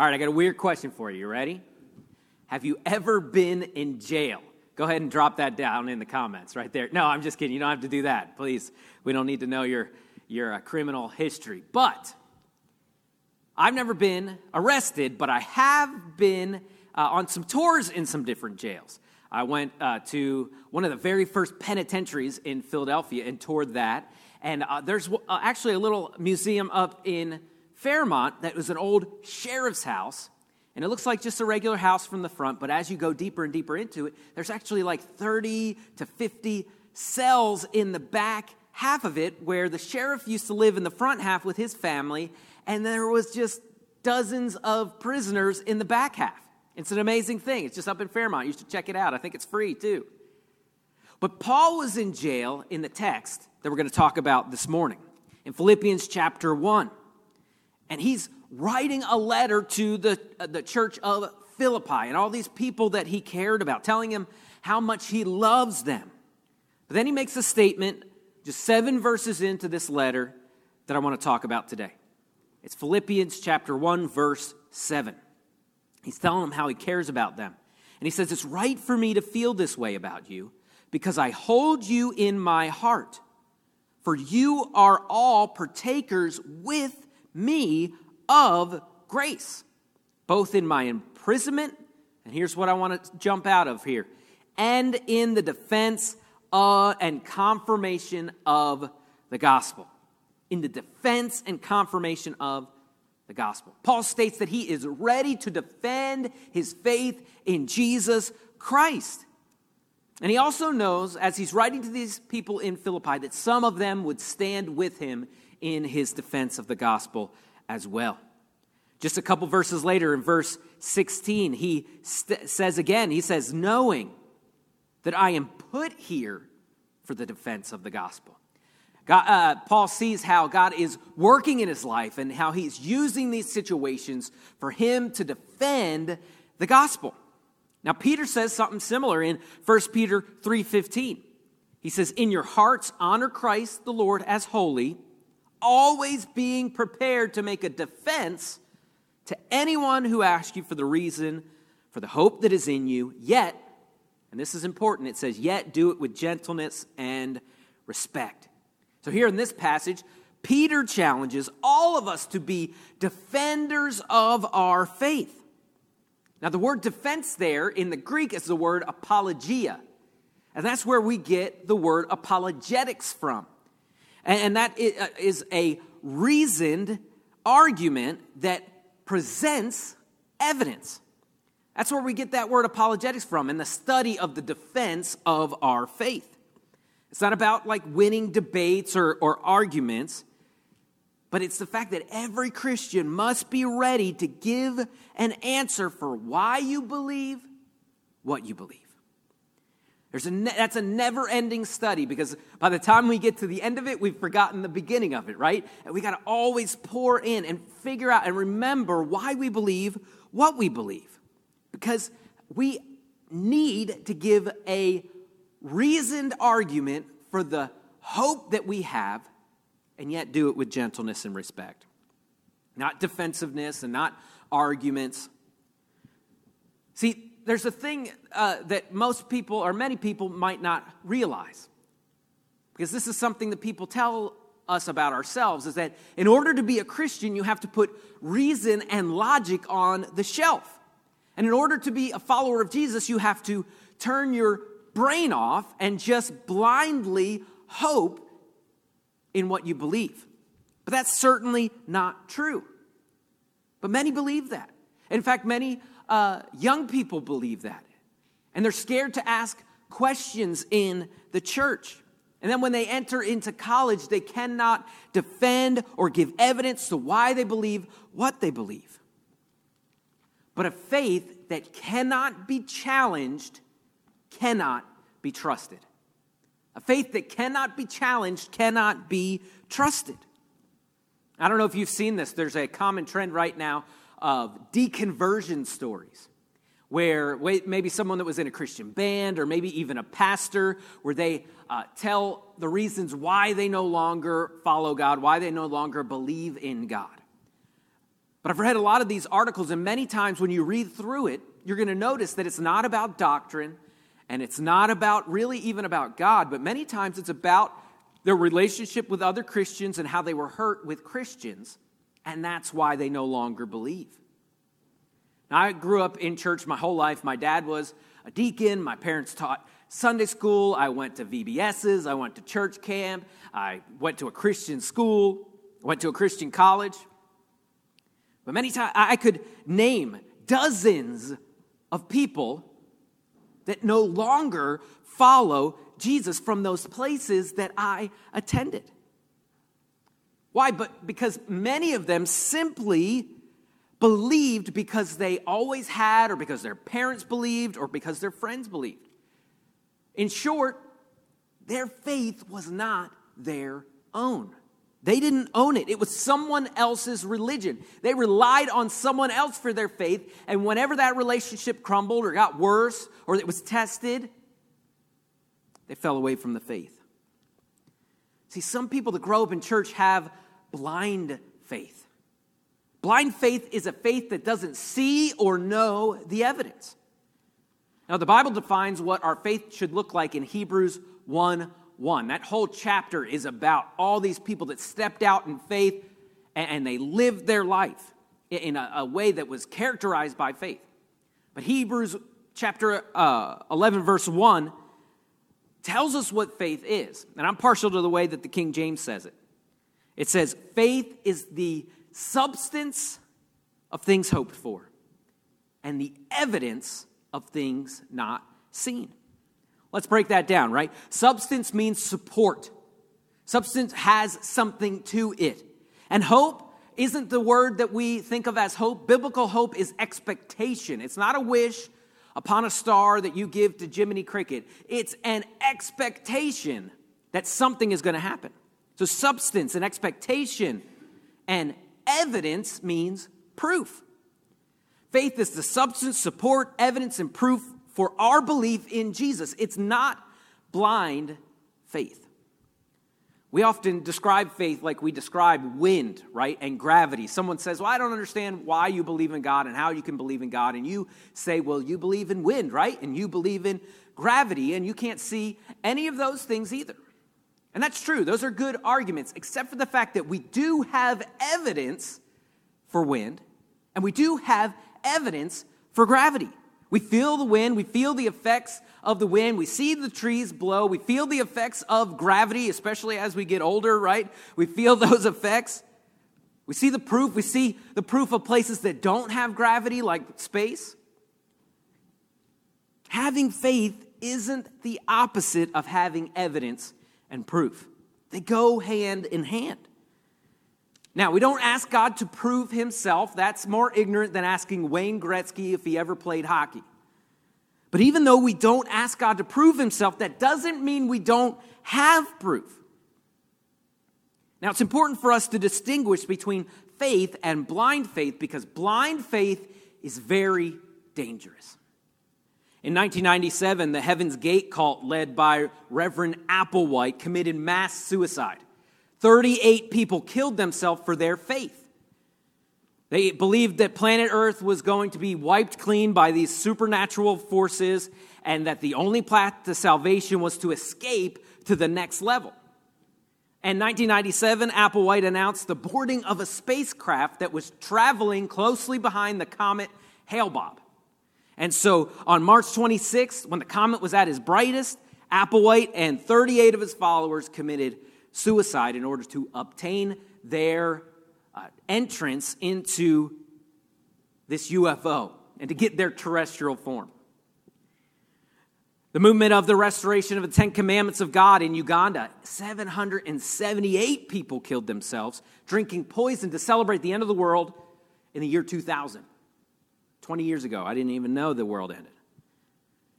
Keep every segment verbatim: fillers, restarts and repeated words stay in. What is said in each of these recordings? All right, I got a weird question for you. You ready? Have you ever been in jail? Go ahead and drop that down in the comments right there. No, I'm just kidding. You don't have to do that. Please, we don't need to know your, your uh, criminal history. But I've never been arrested, but I have been uh, on some tours in some different jails. I went uh, to one of the very first penitentiaries in Philadelphia and toured that. And uh, there's uh, actually a little museum up in Fairmont that was an old sheriff's house. And it looks like just a regular house from the front, but as you go deeper and deeper into it, there's actually like thirty to fifty cells in the back half of it where the sheriff used to live in the front half with his family, and there was just dozens of prisoners in the back half. It's an amazing thing. It's just up in Fairmont. You should check it out. I think it's free too. But Paul was in jail in the text that we're going to talk about this morning in Philippians chapter one. And he's writing a letter to the, uh, the church of Philippi and all these people that he cared about, telling him how much he loves them. But then he makes a statement just seven verses into this letter that I want to talk about today. It's Philippians chapter one, verse seven. He's telling them how he cares about them. And he says, it's right for me to feel this way about you because I hold you in my heart. For you are all partakers with me of grace, both in my imprisonment, and here's what I want to jump out of here, and in the defense uh, and confirmation of the gospel. In the defense and confirmation of the gospel. Paul states that he is ready to defend his faith in Jesus Christ. And he also knows, as he's writing to these people in Philippi, that some of them would stand with him in his defense of the gospel as well. Just a couple verses later in verse sixteen, he st- says again, he says, knowing that I am put here for the defense of the gospel. God, uh, Paul sees how God is working in his life and how he's using these situations for him to defend the gospel. Now, Peter says something similar in First Peter three fifteen. He says, in your hearts, honor Christ the Lord as holy, always being prepared to make a defense to anyone who asks you for the reason, for the hope that is in you, yet, and this is important, it says, yet do it with gentleness and respect. So here in this passage, Peter challenges all of us to be defenders of our faith. Now the word defense there in the Greek is the word apologia, and that's where we get the word apologetics from. And that is a reasoned argument that presents evidence. That's where we get that word apologetics from, in the study of the defense of our faith. It's not about like winning debates or, or arguments, but it's the fact that every Christian must be ready to give an answer for why you believe what you believe. There's a ne- that's a never-ending study, because by the time we get to the end of it, we've forgotten the beginning of it, right? And we got to always pour in and figure out and remember why we believe what we believe, because we need to give a reasoned argument for the hope that we have, and yet do it with gentleness and respect, not defensiveness and not arguments. See, there's a thing uh, that most people or many people might not realize, because this is something that people tell us about ourselves, is that in order to be a Christian, you have to put reason and logic on the shelf. And in order to be a follower of Jesus, you have to turn your brain off and just blindly hope in what you believe. But that's certainly not true. But many believe that. In fact, many Uh, young people believe that, and they're scared to ask questions in the church. And then when they enter into college, they cannot defend or give evidence to why they believe what they believe. But a faith that cannot be challenged cannot be trusted. A faith that cannot be challenged cannot be trusted. I don't know if you've seen this. There's a common trend right now of deconversion stories, where maybe someone that was in a Christian band or maybe even a pastor, where they uh, tell the reasons why they no longer follow God, why they no longer believe in God. But I've read a lot of these articles, and many times when you read through it, you're going to notice that it's not about doctrine, and it's not about really even about God, but many times it's about their relationship with other Christians and how they were hurt with Christians, and that's why they no longer believe. Now, I grew up in church my whole life. My dad was a deacon. My parents taught Sunday school. I went to V B S's. I went to church camp. I went to a Christian school. I went to a Christian college. But many times, I could name dozens of people that no longer follow Jesus from those places that I attended. Why? But because many of them simply believed because they always had, or because their parents believed, or because their friends believed. In short, their faith was not their own. They didn't own it. It was someone else's religion. They relied on someone else for their faith, and whenever that relationship crumbled or got worse or it was tested, they fell away from the faith. See, some people that grow up in church have blind faith. Blind faith is a faith that doesn't see or know the evidence. Now, the Bible defines what our faith should look like in Hebrews one. One, that whole chapter is about all these people that stepped out in faith and they lived their life in a, a way that was characterized by faith. But Hebrews chapter uh, eleven, verse one, tells us what faith is. And I'm partial to the way that the King James says it. It says, faith is the substance of things hoped for and the evidence of things not seen. Let's break that down, right? Substance means support. Substance has something to it. And hope isn't the word that we think of as hope. Biblical hope is expectation. It's not a wish upon a star that you give to Jiminy Cricket. It's an expectation that something is going to happen. So substance and expectation and evidence means proof. Faith is the substance, support, evidence, and proof for our belief in Jesus. It's not blind faith. We often describe faith like we describe wind, right, and gravity. Someone says, well, I don't understand why you believe in God and how you can believe in God. And you say, well, you believe in wind, right, and you believe in gravity, and you can't see any of those things either. And that's true. Those are good arguments, except for the fact that we do have evidence for wind, and we do have evidence for gravity. We feel the wind, we feel the effects of the wind, we see the trees blow, we feel the effects of gravity, especially as we get older, right? We feel those effects. We see the proof, we see the proof of places that don't have gravity, like space. Having faith isn't the opposite of having evidence and proof. They go hand in hand. Now, we don't ask God to prove himself. That's more ignorant than asking Wayne Gretzky if he ever played hockey. But even though we don't ask God to prove himself, that doesn't mean we don't have proof. Now, it's important for us to distinguish between faith and blind faith, because blind faith is very dangerous. In nineteen ninety-seven, the Heaven's Gate cult led by Reverend Applewhite committed mass suicide. thirty-eight people killed themselves for their faith. They believed that planet Earth was going to be wiped clean by these supernatural forces, and that the only path to salvation was to escape to the next level. In nineteen ninety-seven, Applewhite announced the boarding of a spacecraft that was traveling closely behind the comet Hale-Bopp. And so on March twenty-sixth, when the comet was at his brightest, Applewhite and thirty-eight of his followers committed suicide in order to obtain their uh, entrance into this U F O and to get their terrestrial form. The movement of the Restoration of the Ten Commandments of God in Uganda, seven hundred seventy-eight people killed themselves drinking poison to celebrate the end of the world in the year two thousand. twenty years ago, I didn't even know the world ended.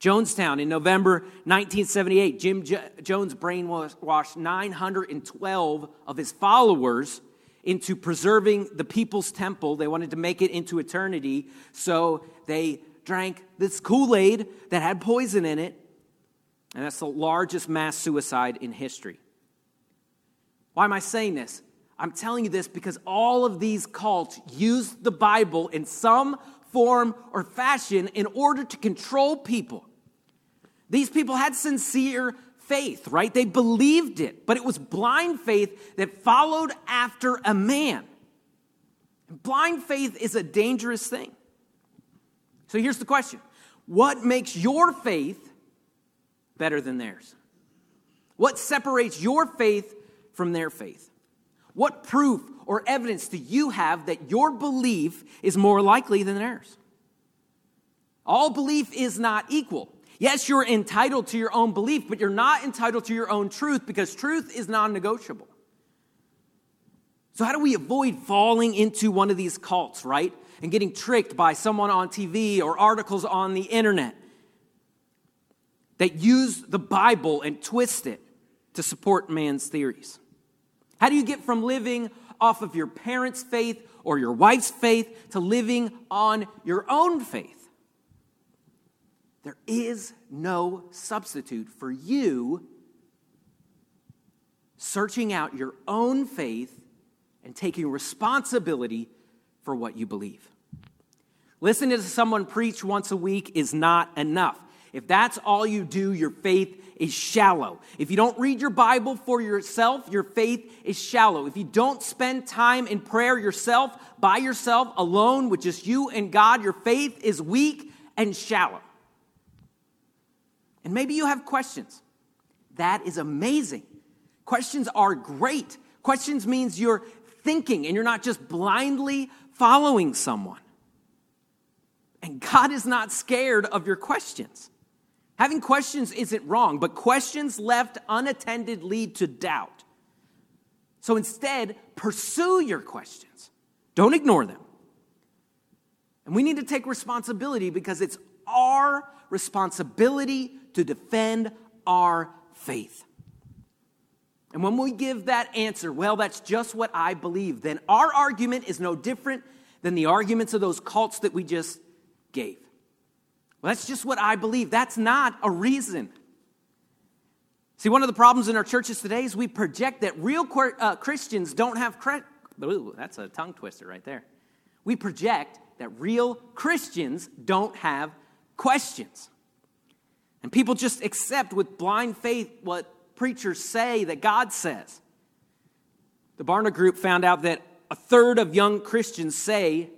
Jonestown in November nineteen seventy-eight, Jim Jo- Jones brainwashed nine hundred twelve of his followers into preserving the People's Temple. They wanted to make it into eternity, so they drank this Kool-Aid that had poison in it, and that's the largest mass suicide in history. Why am I saying this? I'm telling you this because all of these cults use the Bible in some form or fashion in order to control people. These people had sincere faith, right? They believed it, but it was blind faith that followed after a man. Blind faith is a dangerous thing. So here's the question. What makes your faith better than theirs? What separates your faith from their faith? What proof or evidence do you have that your belief is more likely than theirs? All belief is not equal. Yes, you're entitled to your own belief, but you're not entitled to your own truth because truth is non-negotiable. So how do we avoid falling into one of these cults, right? And getting tricked by someone on T V or articles on the internet that use the Bible and twist it to support man's theories? How do you get from living off of your parents' faith or your wife's faith to living on your own faith? There is no substitute for you searching out your own faith and taking responsibility for what you believe. Listening to someone preach once a week is not enough. If that's all you do, your faith is shallow. If you don't read your Bible for yourself, your faith is shallow. If you don't spend time in prayer yourself, by yourself, alone, with just you and God, your faith is weak and shallow. And maybe you have questions. That is amazing. Questions are great. Questions means you're thinking and you're not just blindly following someone. And God is not scared of your questions. Having questions isn't wrong, but questions left unattended lead to doubt. So instead, pursue your questions. Don't ignore them. And we need to take responsibility because it's our responsibility to defend our faith. And when we give that answer, well, that's just what I believe, then our argument is no different than the arguments of those cults that we just gave. Well, that's just what I believe. That's not a reason. See, one of the problems in our churches today is we project that real uh, Christians don't have credit. Ooh, that's a tongue twister right there. We project that real Christians don't have questions. And people just accept with blind faith what preachers say that God says. The Barna Group found out that a third of young Christians say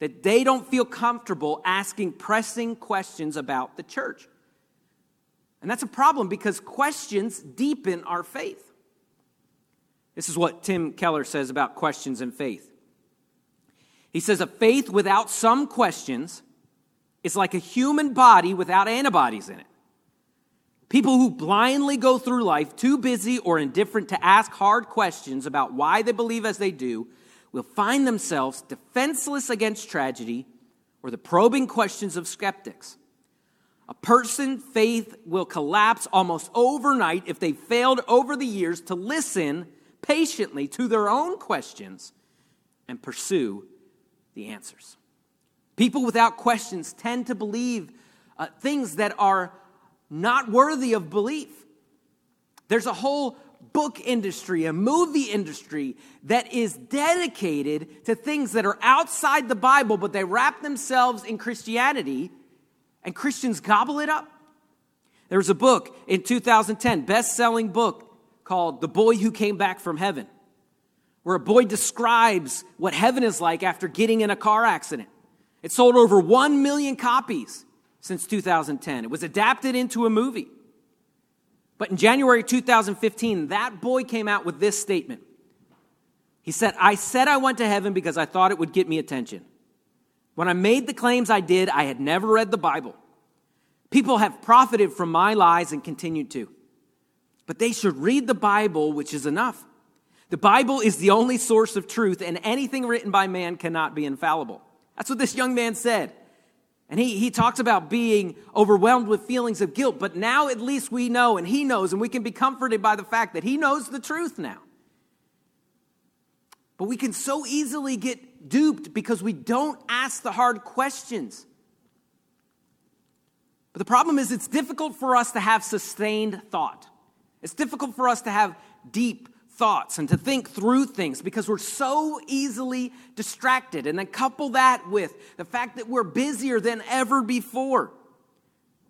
that they don't feel comfortable asking pressing questions about the church. And that's a problem because questions deepen our faith. This is what Tim Keller says about questions and faith. He says, a faith without some questions is like a human body without antibodies in it. People who blindly go through life too busy or indifferent to ask hard questions about why they believe as they do will find themselves defenseless against tragedy or the probing questions of skeptics. A person's faith will collapse almost overnight if they failed over the years to listen patiently to their own questions and pursue the answers. People without questions tend to believe uh, things that are not worthy of belief. There's a whole book industry, a movie industry that is dedicated to things that are outside the Bible, but they wrap themselves in Christianity and Christians gobble it up. There was a book in two thousand ten, best-selling book called The Boy Who Came Back From Heaven, where a boy describes what heaven is like after getting in a car accident. It sold over one million copies since two thousand ten. It was adapted into a movie. But in January two thousand fifteen, that boy came out with this statement. He said, I said I went to heaven because I thought it would get me attention. When I made the claims I did, I had never read the Bible. People have profited from my lies and continue to. But they should read the Bible, which is enough. The Bible is the only source of truth, and anything written by man cannot be infallible. That's what this young man said. And he, he talks about being overwhelmed with feelings of guilt, but now at least we know, and he knows, and we can be comforted by the fact that he knows the truth now. But we can so easily get duped because we don't ask the hard questions. But the problem is it's difficult for us to have sustained thought. It's difficult for us to have deep, thoughts and to think through things because we're so easily distracted. And then couple that with the fact that we're busier than ever before.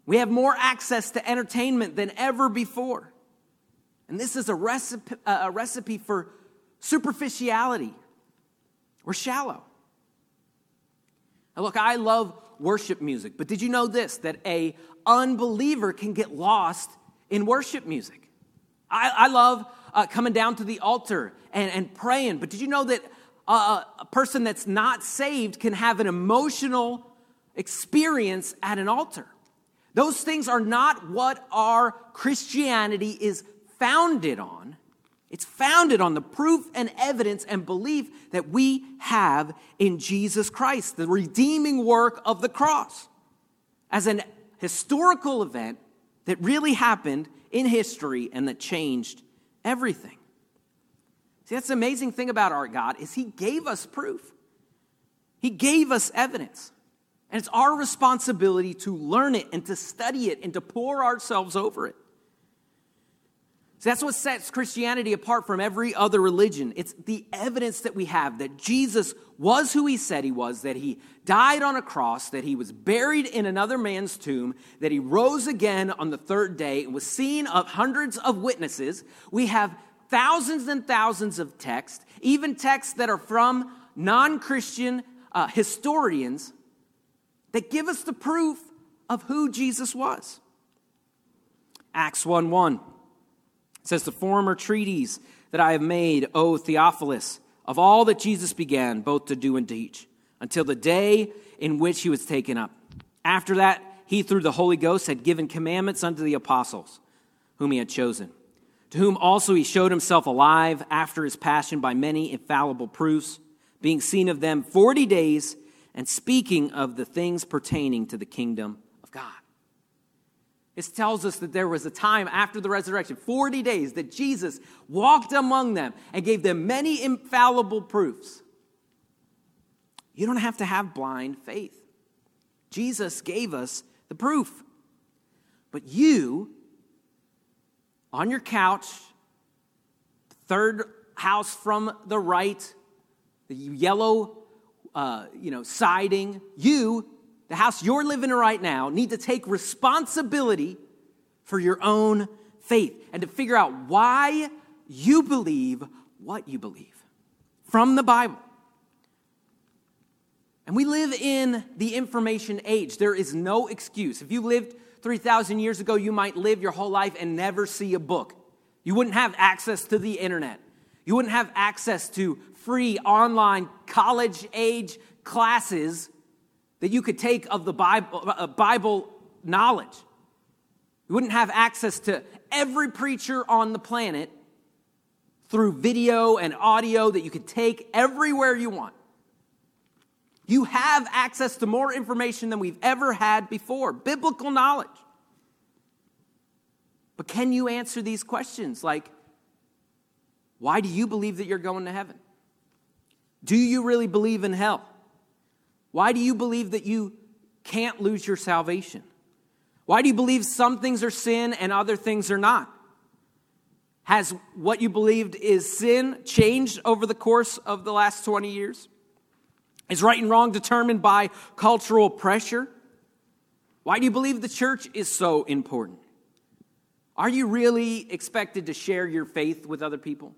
We have more access to entertainment than ever before. And this is a recipe, a recipe for superficiality. We're shallow. Now look, I love worship music, but did you know this, that a unbeliever can get lost in worship music? I, I love uh, coming down to the altar and, and praying, but did you know that uh, a person that's not saved can have an emotional experience at an altar? Those things are not what our Christianity is founded on. It's founded on the proof and evidence and belief that we have in Jesus Christ, the redeeming work of the cross, as an historical event that really happened in history and that changed everything. See, that's the amazing thing about our God is He gave us proof. He gave us evidence. And it's our responsibility to learn it and to study it and to pour ourselves over it. So that's what sets Christianity apart from every other religion. It's the evidence that we have that Jesus was who He said He was, that He died on a cross, that He was buried in another man's tomb, that He rose again on the third day and was seen of hundreds of witnesses. We have thousands and thousands of texts, even texts that are from non-Christian uh, historians that give us the proof of who Jesus was. Acts one one. It says, the former treatise that I have made, O Theophilus, of all that Jesus began both to do and teach, until the day in which He was taken up. After that, He through the Holy Ghost had given commandments unto the apostles, whom He had chosen, to whom also He showed Himself alive after His passion by many infallible proofs, being seen of them forty days, and speaking of the things pertaining to the kingdom of God. This tells us that there was a time after the resurrection, forty days, that Jesus walked among them and gave them many infallible proofs. You don't have to have blind faith. Jesus gave us the proof. But you, on your couch, third house from the right, the yellow uh, you know, siding, you... the house you're living in right now, need to take responsibility for your own faith and to figure out why you believe what you believe from the Bible. And we live in the information age. There is no excuse. If you lived three thousand years ago, you might live your whole life and never see a book. You wouldn't have access to the internet. You wouldn't have access to free online college-age classes that you could take of the Bible, uh, Bible knowledge. You wouldn't have access to every preacher on the planet through video and audio that you could take everywhere you want. You have access to more information than we've ever had before, biblical knowledge. But can you answer these questions like, why do you believe that you're going to heaven? Do you really believe in hell? Why do you believe that you can't lose your salvation? Why do you believe some things are sin and other things are not? Has what you believed is sin changed over the course of the last twenty years? Is right and wrong determined by cultural pressure? Why do you believe the church is so important? Are you really expected to share your faith with other people?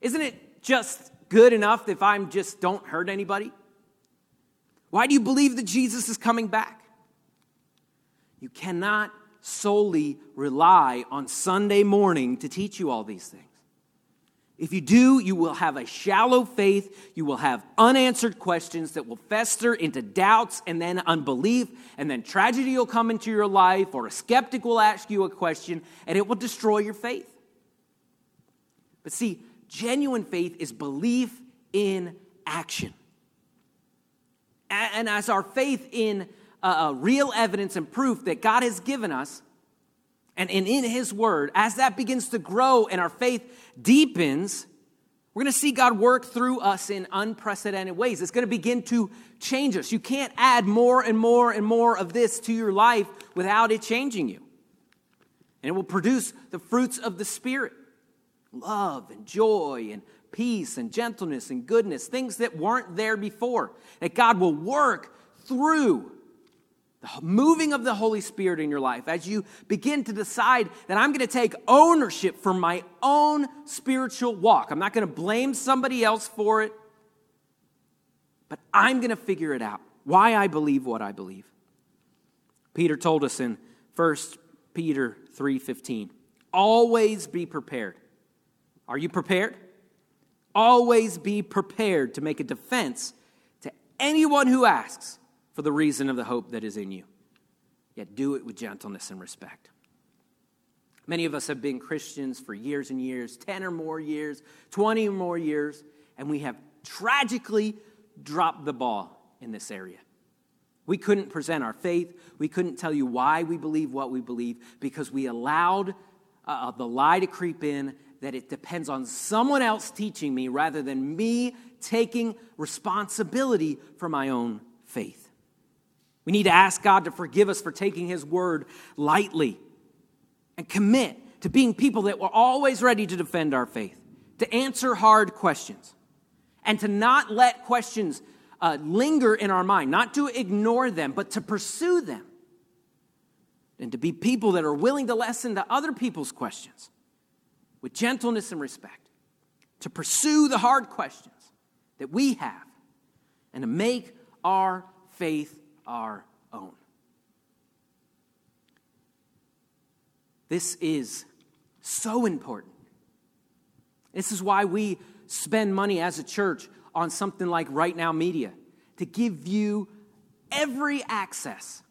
Isn't it just good enough if I'm just don't hurt anybody? Why do you believe that Jesus is coming back? You cannot solely rely on Sunday morning to teach you all these things. If you do, you will have a shallow faith. You will have unanswered questions that will fester into doubts and then unbelief. And then tragedy will come into your life, or a skeptic will ask you a question, and it will destroy your faith. But see, genuine faith is belief in action. And as our faith in uh, real evidence and proof that God has given us and, and in His Word, as that begins to grow and our faith deepens, we're going to see God work through us in unprecedented ways. It's going to begin to change us. You can't add more and more and more of this to your life without it changing you. And it will produce the fruits of the Spirit. love and joy and peace and gentleness and goodness, things that weren't there before, that God will work through the moving of the Holy Spirit in your life as you begin to decide that I'm going to take ownership for my own spiritual walk. I'm not going to blame somebody else for it, but I'm going to figure it out, why I believe what I believe. Peter told us in First Peter three fifteen, always be prepared. Are you prepared? Always be prepared to make a defense to anyone who asks for the reason of the hope that is in you. Yet do it with gentleness and respect. Many of us have been Christians for years and years, ten or more years, twenty or more years, and we have tragically dropped the ball in this area. We couldn't present our faith. We couldn't tell you why we believe what we believe because we allowed uh, the lie to creep in that it depends on someone else teaching me rather than me taking responsibility for my own faith. We need to ask God to forgive us for taking His word lightly and commit to being people that were always ready to defend our faith, to answer hard questions, and to not let questions Uh, linger in our mind, not to ignore them, but to pursue them, and to be people that are willing to listen to other people's questions with gentleness and respect, to pursue the hard questions that we have, and to make our faith our own. This is so important. This is why we spend money as a church on something like Right Now Media, to give you every access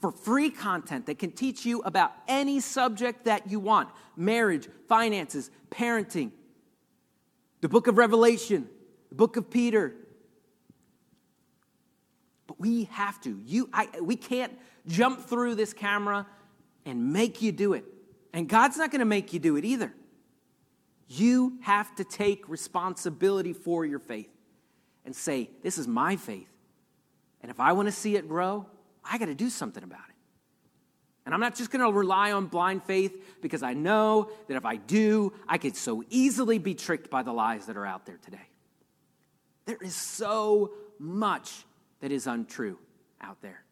for free content that can teach you about any subject that you want: marriage, finances, parenting, the book of Revelation, the book of Peter. But we have to. You, I, we can't jump through this camera and make you do it. And God's not going to make you do it either. You have to take responsibility for your faith and say, this is my faith. And if I want to see it grow, I got to do something about it. And I'm not just going to rely on blind faith because I know that if I do, I could so easily be tricked by the lies that are out there today. There is so much that is untrue out there.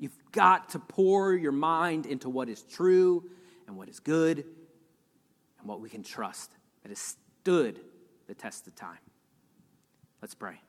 You've got to pour your mind into what is true and what is good, what we can trust that has stood the test of time. Let's pray.